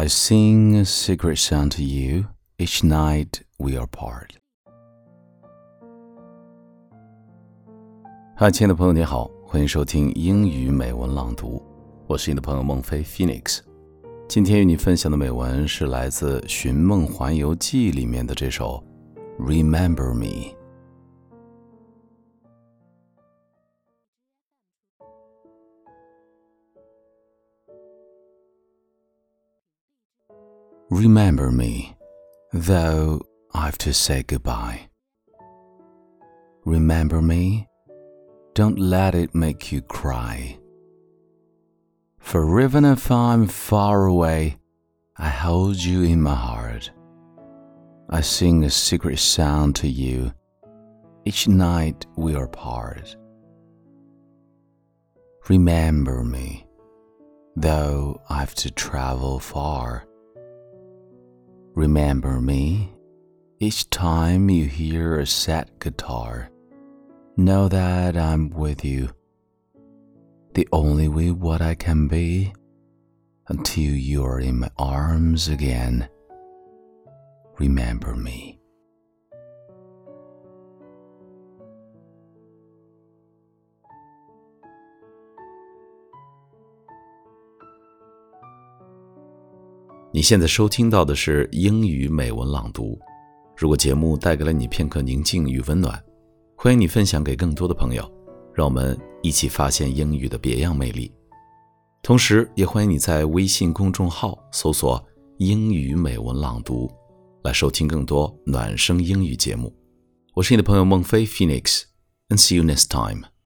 I sing a secret song to you, each night we are apart. 嗨，亲爱的朋友，你好，欢迎收听英语美文朗读，我是你的朋友孟非 Phoenix。今天与你分享的美文是来自《寻梦环游记》里面的这首 Remember Me。Remember me, though I've to say goodbye. Remember me, don't let it make you cry. For even if I'm far away, I hold you in my heart. I sing a secret song to you, each night we are apart. Remember me, though I've to travel far.Remember me, each time you hear a sad guitar. Know that I'm with you, the only way what I can be, until you're in my arms again. Remember me. 你现在收听到的是英语美文朗读。如果节目带给了你片刻宁静与温暖，欢迎你分享给更多的朋友，让我们一起发现英语的别样魅力。同时也欢迎你在微信公众号搜索英语美文朗读，来收听更多暖声英语节目。我是你的朋友孟非 Phoenix，and see you next time.